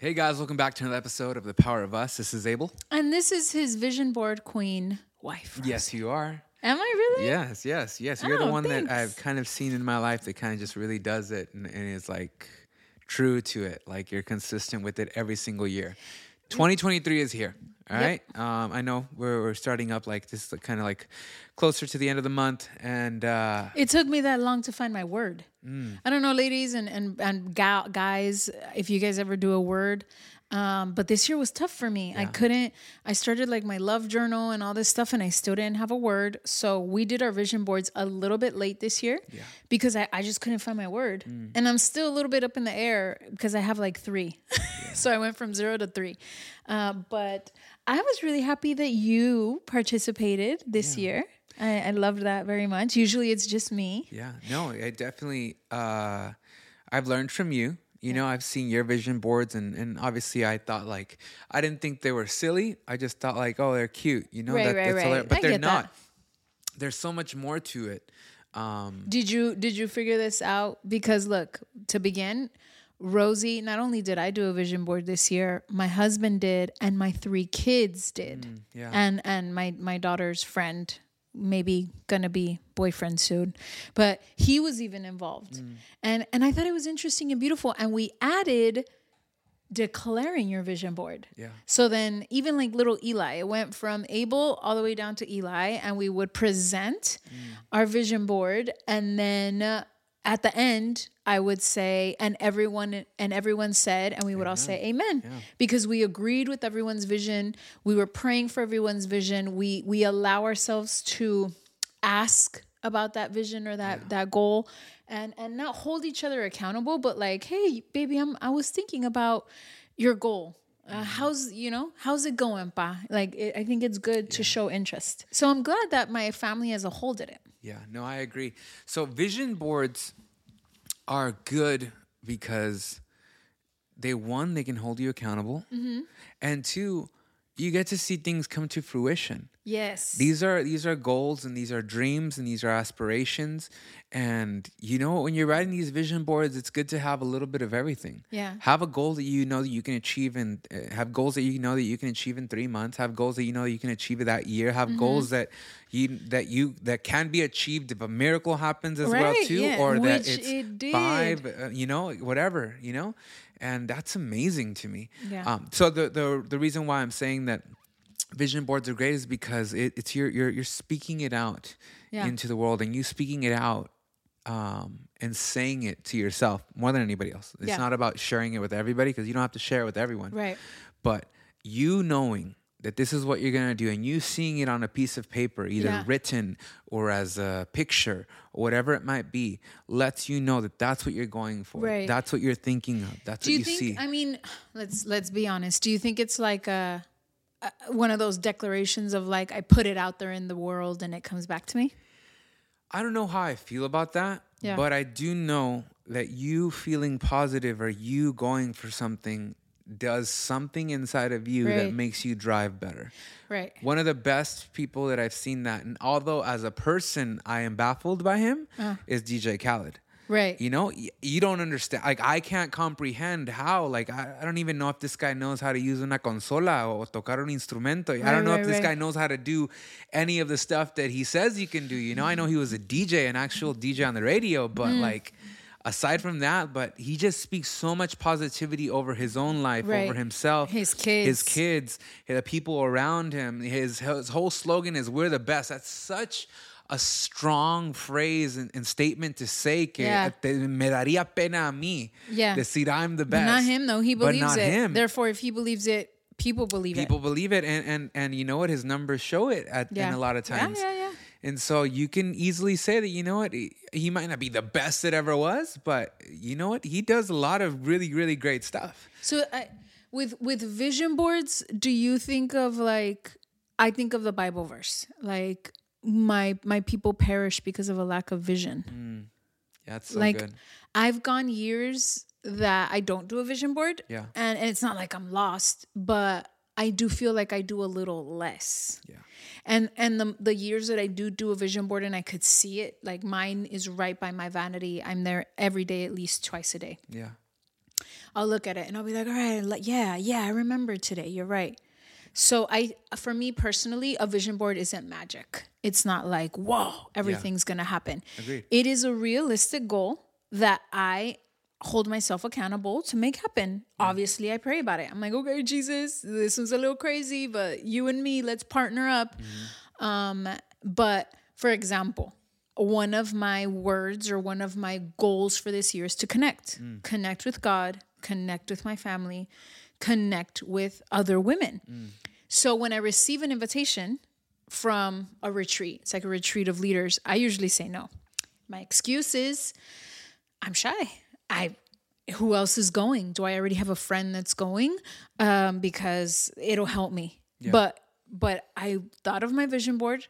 Hey guys, welcome back to another episode of The Power of Us. This is Abel. And this is his vision board queen wife. Rosie. Yes, you are. Am I really? Yes. You're the one thanks. That I've kind of seen in my life that kind of just really does it and is like true to it. Like you're consistent with it every single year. 2023 is here. All right. Yep. I know we're starting up like this is kind of like closer to the end of the month. And it took me that long to find my word. I don't know, ladies and guys, if you guys ever do a word. But this year was tough for me. Yeah. I started like my love journal and all this stuff and I still didn't have a word. So we did our vision boards a little bit late this year because I just couldn't find my word. And I'm still a little bit up in the air because I have like 3. Yeah. So I went from 0 to 3. But I was really happy that you participated this year. I loved that very much. Usually it's just me. Yeah, no, I definitely, I've learned from you. You know, I've seen your vision boards and obviously I thought like, I didn't think they were silly. I just thought like, oh, they're cute. You know, that's hilarious. But they're not. There's so much more to it. Did you figure this out? Because look, to begin, Rosie, not only did I do a vision board this year, my husband did and my 3 kids did. And my daughter's friend maybe gonna be boyfriend soon, but he was even involved. And I thought it was interesting and beautiful. And we added declaring your vision board. Yeah. So then even like little Eli, it went from Abel all the way down to Eli and we would present our vision board. And then at the end I would say, and everyone said, and we would all say amen because we agreed with everyone's vision. We were praying for everyone's vision. We allow ourselves to ask about that vision or that goal and not hold each other accountable, but like, hey baby, I was thinking about your goal. How's it going, pa? Like, I think it's good to show interest. So I'm glad that my family as a whole did it. Yeah, no, I agree. So vision boards are good because they can hold you accountable. Mm-hmm. And 2, you get to see things come to fruition. Yes. These are goals and these are dreams and these are aspirations. And you know, when you're writing these vision boards, it's good to have a little bit of everything. Yeah. Have a goal that you know that you can achieve and have goals that you know that you can achieve in 3 months, have goals that you know you can achieve that year, have goals that can be achieved if a miracle happens as well too, or which that it's it did. 5, whatever, you know? And that's amazing to me. Yeah. So the reason why I'm saying that vision boards are great is because it's you're speaking it out into the world, and you speaking it out and saying it to yourself more than anybody else. It's not about sharing it with everybody because you don't have to share it with everyone. Right. But you knowing that this is what you're going to do and you seeing it on a piece of paper, either written or as a picture or whatever it might be, lets you know that that's what you're going for. Right. That's what you're thinking of. That's do what you think, see. I mean, let's be honest. Do you think it's like one of those declarations of like, I put it out there in the world and it comes back to me? I don't know how I feel about that, but I do know that you feeling positive or you going for something does something inside of you that makes you drive better. Right. One of the best people that I've seen that, and although as a person I am baffled by him, is DJ Khaled. Right. You know, you don't understand. Like, I can't comprehend how. Like, I don't even know if this guy knows how to use una consola or tocar un instrumento. I don't know if this guy knows how to do any of the stuff that he says he can do. You know, I know he was a DJ, an actual DJ on the radio, but like... aside from that, but he just speaks so much positivity over his own life, right. over himself, his kids, the people around him. His whole slogan is "We're the best." That's such a strong phrase and statement to say. Que me daría pena a mí decir I'm the best. But not him though. He believes him. Therefore, if he believes it, people believe it, and you know what? His numbers show it and a lot of times. Yeah. And so you can easily say that, you know what, he might not be the best it ever was, but you know what, he does a lot of really, really great stuff. So with vision boards, do you think of I think of the Bible verse, like my people perish because of a lack of vision. Yeah, that's so good. I've gone years that I don't do a vision board. Yeah. And it's not like I'm lost, but I do feel like I do a little less. Yeah. And the years that I do a vision board and I could see it, like mine is right by my vanity. I'm there every day, at least twice a day. Yeah. I'll look at it and I'll be like, all right, I remember today. You're right. So for me personally, a vision board isn't magic. It's not like, whoa, everything's going to happen. Agreed. It is a realistic goal that I hold myself accountable to make happen. Obviously, I pray about it. I'm like, okay, Jesus, this was a little crazy, but you and me, let's partner up. Mm-hmm. But for example, one of my words or one of my goals for this year is to connect. Mm. Connect with God, connect with my family, connect with other women. Mm. So when I receive an invitation from a retreat, it's like a retreat of leaders, I usually say no. My excuse is I'm shy. Who else is going? Do I already have a friend that's going? Because it'll help me. Yeah. But I thought of my vision board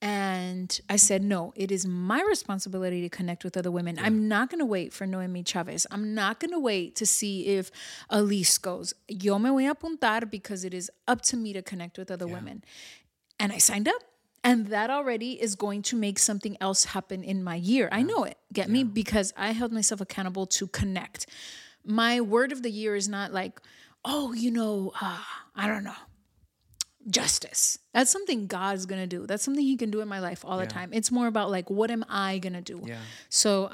and I said, no, it is my responsibility to connect with other women. Yeah. I'm not going to wait for Noemi Chavez. I'm not going to wait to see if Elise goes. Yo me voy a apuntar because it is up to me to connect with other women. And I signed up. And that already is going to make something else happen in my year. Yeah. I know it. Get me? Because I held myself accountable to connect. My word of the year is not like, oh, you know, I don't know, justice. That's something God's going to do. That's something he can do in my life all the time. It's more about like, what am I going to do? Yeah. So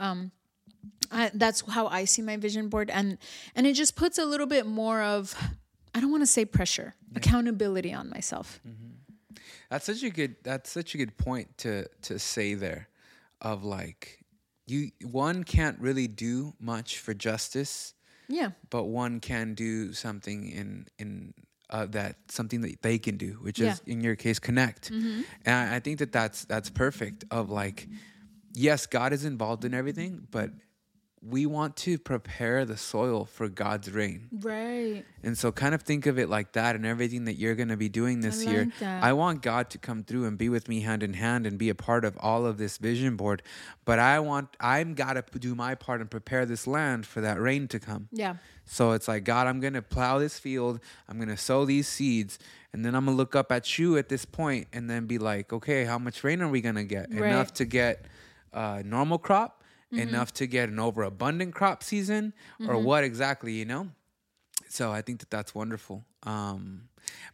that's how I see my vision board. And it just puts a little bit more of, I don't want to say pressure, accountability on myself. Mm-hmm. That's such a good point to say there, of like, one can't really do much for justice. Yeah. But one can do something something that they can do, which is in your case connect. Mm-hmm. And I think that that's perfect. Of like, yes, God is involved in everything, but we want to prepare the soil for God's rain. Right. And so kind of think of it like that, and everything that you're going to be doing this year. That. I want God to come through and be with me hand in hand and be a part of all of this vision board. But I'm got to do my part and prepare this land for that rain to come. Yeah. So it's like, God, I'm going to plow this field. I'm going to sow these seeds. And then I'm going to look up at you at this point and then be like, okay, how much rain are we going to get? Right. Enough to get a normal crop? Mm-hmm. Enough to get an overabundant crop season, or what exactly, you know? So I think that that's wonderful.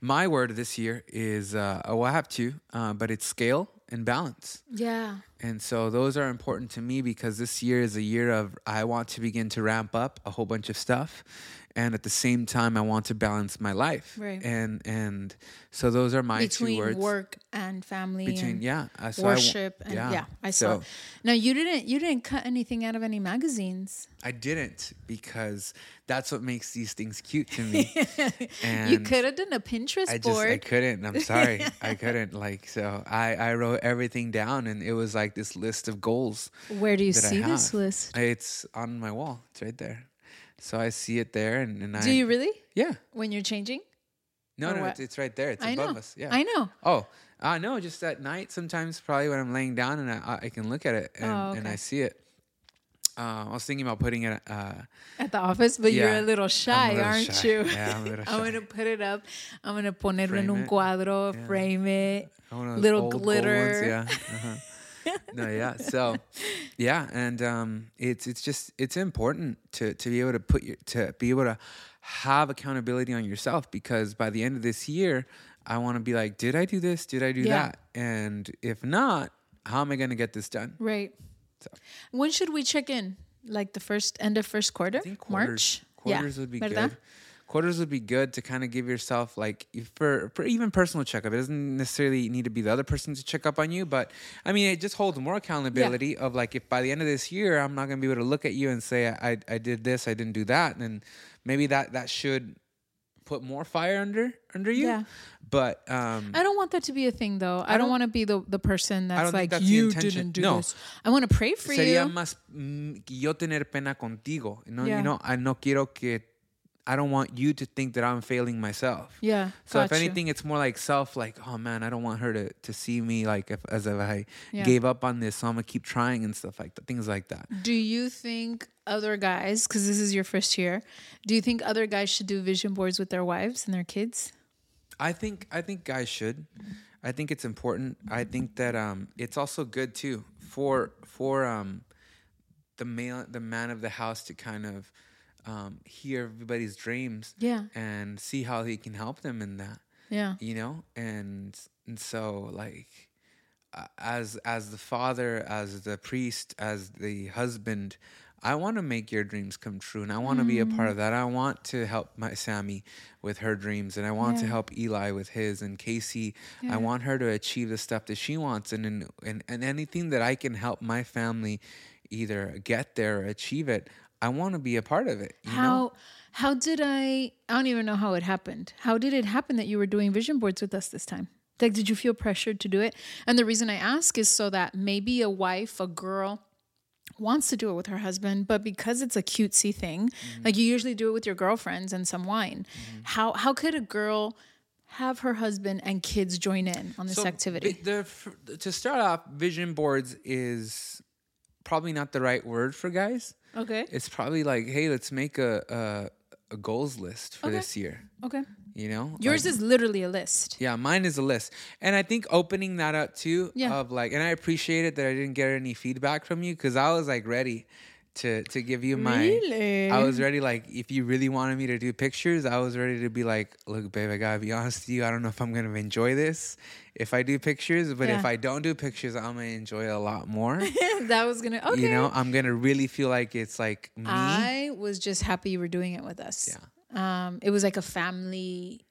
My word this year is, I have two, but it's scale and balance. Yeah. And so those are important to me because this year is a year of, I want to begin to ramp up a whole bunch of stuff. And at the same time, I want to balance my life. Right. And so those are my two words. Between work and family. So worship. I saw. Now, you didn't cut anything out of any magazines. I didn't, because that's what makes these things cute to me. And you could have done a Pinterest board. I couldn't. I'm sorry. I couldn't. So I wrote everything down, and it was like this list of goals. Where do you see this list? It's on my wall. It's right there. So I see it there, and I... Do you really? Yeah. When you're changing? No, it's right there. It's above us. Yeah, I know. Oh, no, just at night sometimes, probably when I'm laying down, and I can look at it, and I see it. I was thinking about putting it... at the office, but you're a little shy, aren't you? Yeah, I'm a little shy. I'm going to put it up. I'm going to ponerlo en un cuadro, frame it, little glitter. Old ones, yeah. Uh-huh. No, yeah. So, yeah, and it's just, it's important to be able to have accountability on yourself, because by the end of this year, I want to be like, did I do this? Did I do that? And if not, how am I going to get this done? Right. So, when should we check in? like the first quarter, I think quarters. March. Quarters would be ¿verdad? Good. Quarters would be good to kind of give yourself, like, for even personal checkup. It doesn't necessarily need to be the other person to check up on you, but I mean, it just holds more accountability of like, if by the end of this year I'm not going to be able to look at you and say I did this, I didn't do that, and maybe that should put more fire under you. Yeah. But I don't want that to be a thing, though. I don't want to be the person that's like, that's you didn't do this. I want to pray for you. Sería más yo tener pena contigo. I don't want you to think that I'm failing myself. Yeah. So if anything, it's more like self, like, oh man, I don't want her to see me like as if I gave up on this, so I'm gonna keep trying and stuff like that, things like that. Do you think other guys, because this is your first year, do you think other guys should do vision boards with their wives and their kids? I think guys should. I think it's important. I think that it's also good too for the man of the house to kind of hear everybody's dreams and see how he can help them in that. Yeah. You know? And so like as the father, as the priest, as the husband, I want to make your dreams come true, and I want to be a part of that. I want to help my Sammy with her dreams, and I want to help Eli with his, and Casey, I want her to achieve the stuff that she wants, and anything that I can help my family either get there or achieve it, I want to be a part of it. How did I don't even know how it happened. How did it happen that you were doing vision boards with us this time? Like, did you feel pressured to do it? And the reason I ask is so that maybe a wife, a girl, wants to do it with her husband, but because it's a cutesy thing, like you usually do it with your girlfriends and some wine. How could a girl have her husband and kids join in on this activity? To start off, vision boards is probably not the right word for guys. Okay. It's probably like, hey, let's make a goals list for this year. Okay. You know? Yours is literally a list. Yeah, mine is a list. And I think opening that up too, of like, and I appreciate it that I didn't get any feedback from you, because I was like ready to give you my... Really? I was ready, like, if you really wanted me to do pictures, I was ready to be like, look, babe, I gotta be honest with you, I don't know if I'm gonna enjoy this if I do pictures, but if I don't do pictures, I'm gonna enjoy it a lot more. That was gonna... Okay. You know, I'm gonna really feel like it's like me. I was just happy you were doing it with us. Yeah. It was like a family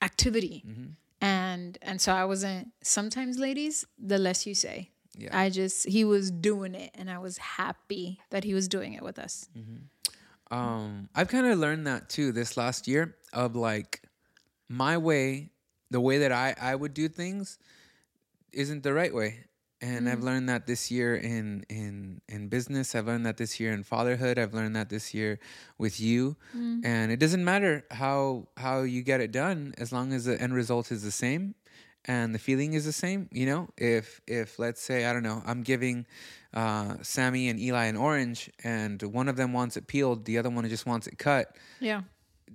activity. Mm-hmm. And so I wasn't... Sometimes, ladies, the less you say... Yeah. He was doing it, and I was happy that he was doing it with us. Mm-hmm. I've kind of learned that too this last year, of like, my way, the way that I would do things isn't the right way. And I've learned that this year in business. I've learned that this year in fatherhood. I've learned that this year with you. And it doesn't matter how you get it done, as long as the end result is the same. And the feeling is the same, you know? If let's say, I don't know, I'm giving Sammy and Eli an orange, and one of them wants it peeled, the other one just wants it cut. Yeah.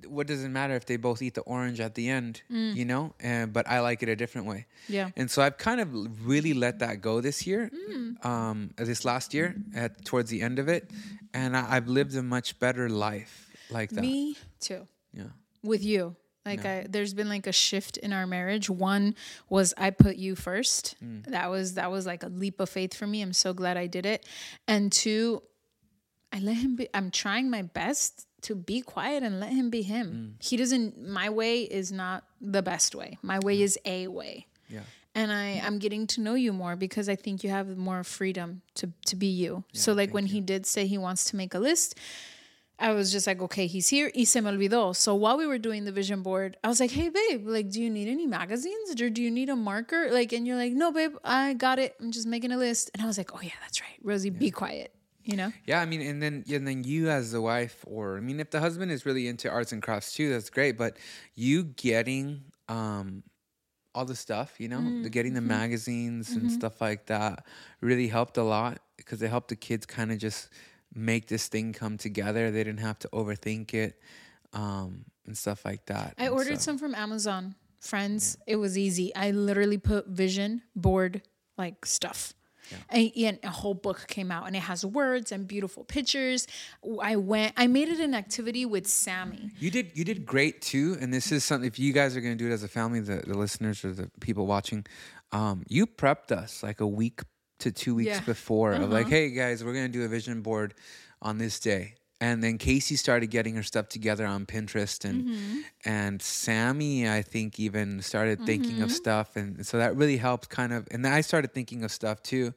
What does it matter if they both eat the orange at the end, you know? But I like it a different way. Yeah. And so I've kind of really let that go this year, this last year, towards the end of it. And I've lived a much better life like that. Me too. Yeah. With you. Like, no. There's been like a shift in our marriage. One was I put you first. That was like a leap of faith for me. I'm so glad I did it. And two, I let him be. I'm trying my best to be quiet and let him be him. He doesn't... My way is not the best way. My way is a way. Yeah. And I'm getting to know you more, because I think you have more freedom to be you. Yeah, so like when he did say he wants to make a list, I was just like, okay, he's here. Y se me olvidó. So while we were doing the vision board, I was like, hey, babe, like, do you need any magazines, or do you need a marker? Like, and you're like, no, babe, I got it. I'm just making a list. And I was like, oh, yeah, that's right. Rosie, be quiet, you know? Yeah, I mean, and then you as the wife, or, I mean, if the husband is really into arts and crafts too, that's great. But you getting all the stuff, you know, getting the magazines and stuff like that really helped a lot, because it helped the kids kind of just make this thing come together. They didn't have to overthink it and stuff like that. I ordered some from Amazon. Friends, it was easy. I literally put vision board like stuff. Yeah. And a whole book came out, and it has words and beautiful pictures. I made it an activity with Sammy. You did great too. And this is something, if you guys are going to do it as a family, the listeners or the people watching, you prepped us like a week to 2 weeks before of like, hey guys, we're going to do a vision board on this day. And then Casey started getting her stuff together on Pinterest, and and Sammy, I think, even started thinking of stuff. And so that really helped kind of. And then I started thinking of stuff too.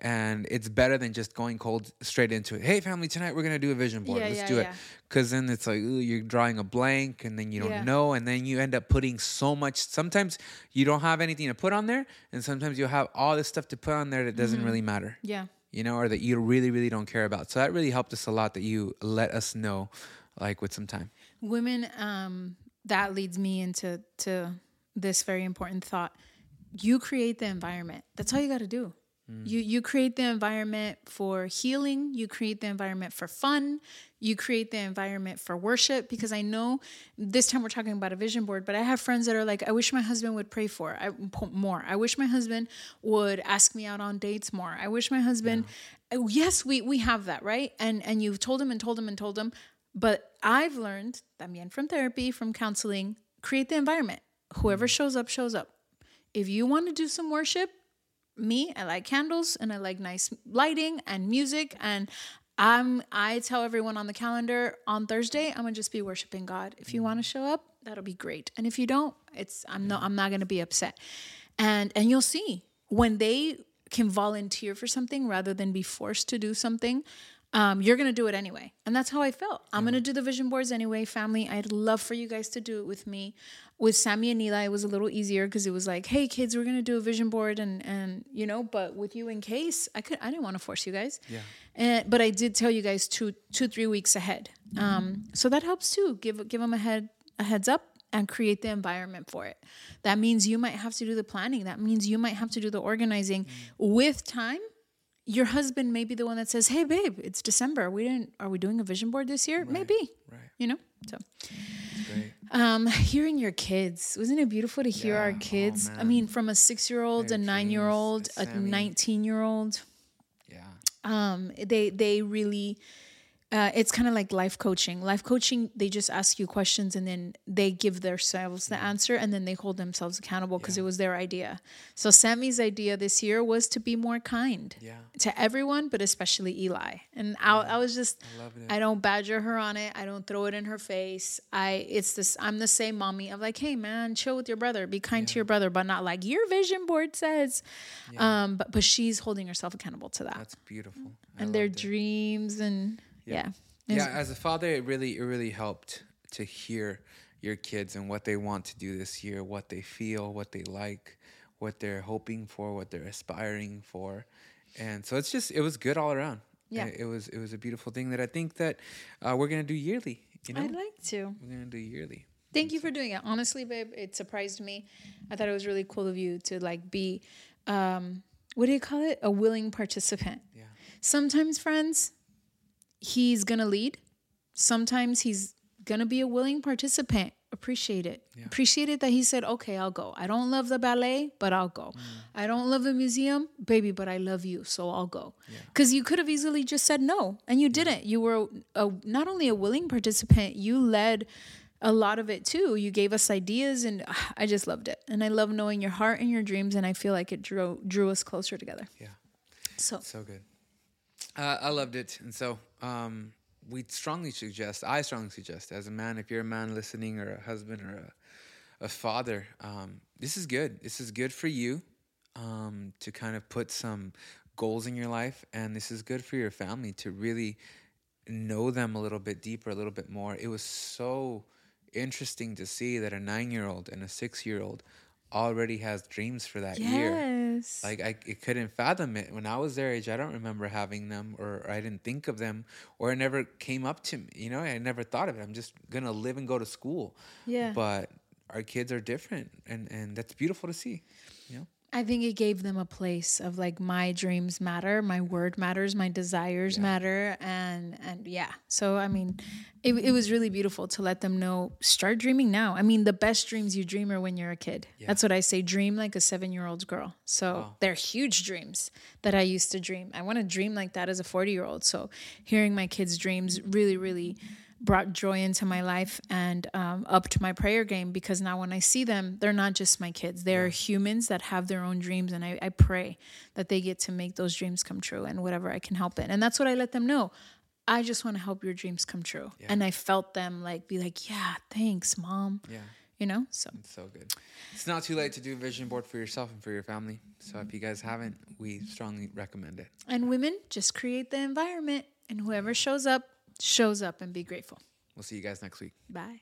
And it's better than just going cold straight into it. Hey, family, tonight we're going to do a vision board. Let's do it. Because then it's like, ooh, you're drawing a blank and then you don't know. And then you end up putting so much. Sometimes you don't have anything to put on there. And sometimes you'll have all this stuff to put on there that doesn't really matter. Yeah. You know, or that you really, really don't care about. So that really helped us a lot that you let us know, like, with some time. Women, that leads me into this very important thought. You create the environment. That's all you got to do. You create the environment for healing. You create the environment for fun. You create the environment for worship. Because I know this time we're talking about a vision board, but I have friends that are like, I wish my husband would pray for more. I wish my husband would ask me out on dates more. I wish my husband... Yeah. Yes, we have that, right? And you've told him and told him and told him. But I've learned, también from therapy, from counseling, create the environment. Whoever shows up, shows up. If you want to do some worship... Me, I like candles and I like nice lighting and music, and I tell everyone on the calendar on Thursday I'm gonna just be worshiping God. If you want to show up, that'll be great, and if you don't, I'm not gonna be upset. And you'll see when they can volunteer for something rather than be forced to do something. You're going to do it anyway. And that's how I felt. I'm going to do the vision boards anyway, family. I'd love for you guys to do it with me. With Sammy and Eli, it was a little easier because it was like, hey, kids, we're going to do a vision board. And you know, but with you in case, I didn't want to force you guys. Yeah. But I did tell you guys 3 weeks ahead. So that helps too. Give them a heads up and create the environment for it. That means you might have to do the planning. That means you might have to do the organizing with time. Your husband may be the one that says, hey, babe, it's December. Are we doing a vision board this year? Right, maybe. Right. You know? So that's great. Hearing your kids. Wasn't it beautiful to hear our kids? Oh, I mean, from a 6-year-old, a 9-year-old, a 19-year-old. Yeah. They really it's kind of like life coaching. Life coaching, they just ask you questions and then they give themselves the answer and then they hold themselves accountable because it was their idea. So Sammy's idea this year was to be more kind to everyone, but especially Eli. And I was just, I don't badger her on it. I don't throw it in her face. I'm the same mommy. I'm like, hey man, chill with your brother, be kind to your brother, but not like your vision board says, but she's holding herself accountable to that. That's beautiful. And their dreams and... Yeah. As a father, it really helped to hear your kids and what they want to do this year, what they feel, what they like, what they're hoping for, what they're aspiring for, and so it was good all around. Yeah, it was a beautiful thing that I think that we're gonna do yearly. You know, I'd like to. We're gonna do yearly. Thank you for doing it. Honestly, babe, it surprised me. I thought it was really cool of you to like be, what do you call it? A willing participant. Yeah. Sometimes, friends. He's going to lead. Sometimes he's going to be a willing participant. Appreciate it. Yeah. Appreciate it that he said, okay, I'll go. I don't love the ballet, but I'll go. I don't love the museum, baby, but I love you, so I'll go. Because you could have easily just said no, and you didn't. You were not only a willing participant, you led a lot of it too. You gave us ideas, and I just loved it. And I love knowing your heart and your dreams, and I feel like it drew us closer together. Yeah. So good. I loved it. And so I strongly suggest as a man, if you're a man listening or a husband or a father, this is good. This is good for you to kind of put some goals in your life. And this is good for your family to really know them a little bit deeper, a little bit more. It was so interesting to see that a 9-year-old and a 6-year-old already has dreams for that year. Like I couldn't fathom it. When I was their age, I don't remember having them, or I didn't think of them, or it never came up to me. You know, I never thought of it. I'm just gonna live and go to school. Yeah. But our kids are different, and that's beautiful to see. You know. I think it gave them a place of like, my dreams matter, my word matters, my desires matter, and yeah. So I mean, it was really beautiful to let them know, start dreaming now. I mean, the best dreams you dream are when you're a kid. Yeah. That's what I say, dream like a 7-year-old girl. So they're huge dreams that I used to dream. I want to dream like that as a 40-year-old. So hearing my kids' dreams really, really brought joy into my life and upped my prayer game, because now when I see them, they're not just my kids. They're humans that have their own dreams, and I pray that they get to make those dreams come true and whatever I can help in. And that's what I let them know. I just want to help your dreams come true. Yeah. And I felt them be like, yeah, thanks, Mom. Yeah. You know? So it's so good. It's not too late to do a vision board for yourself and for your family. So if you guys haven't, we strongly recommend it. And women, just create the environment, and whoever shows up and be grateful. We'll see you guys next week. Bye.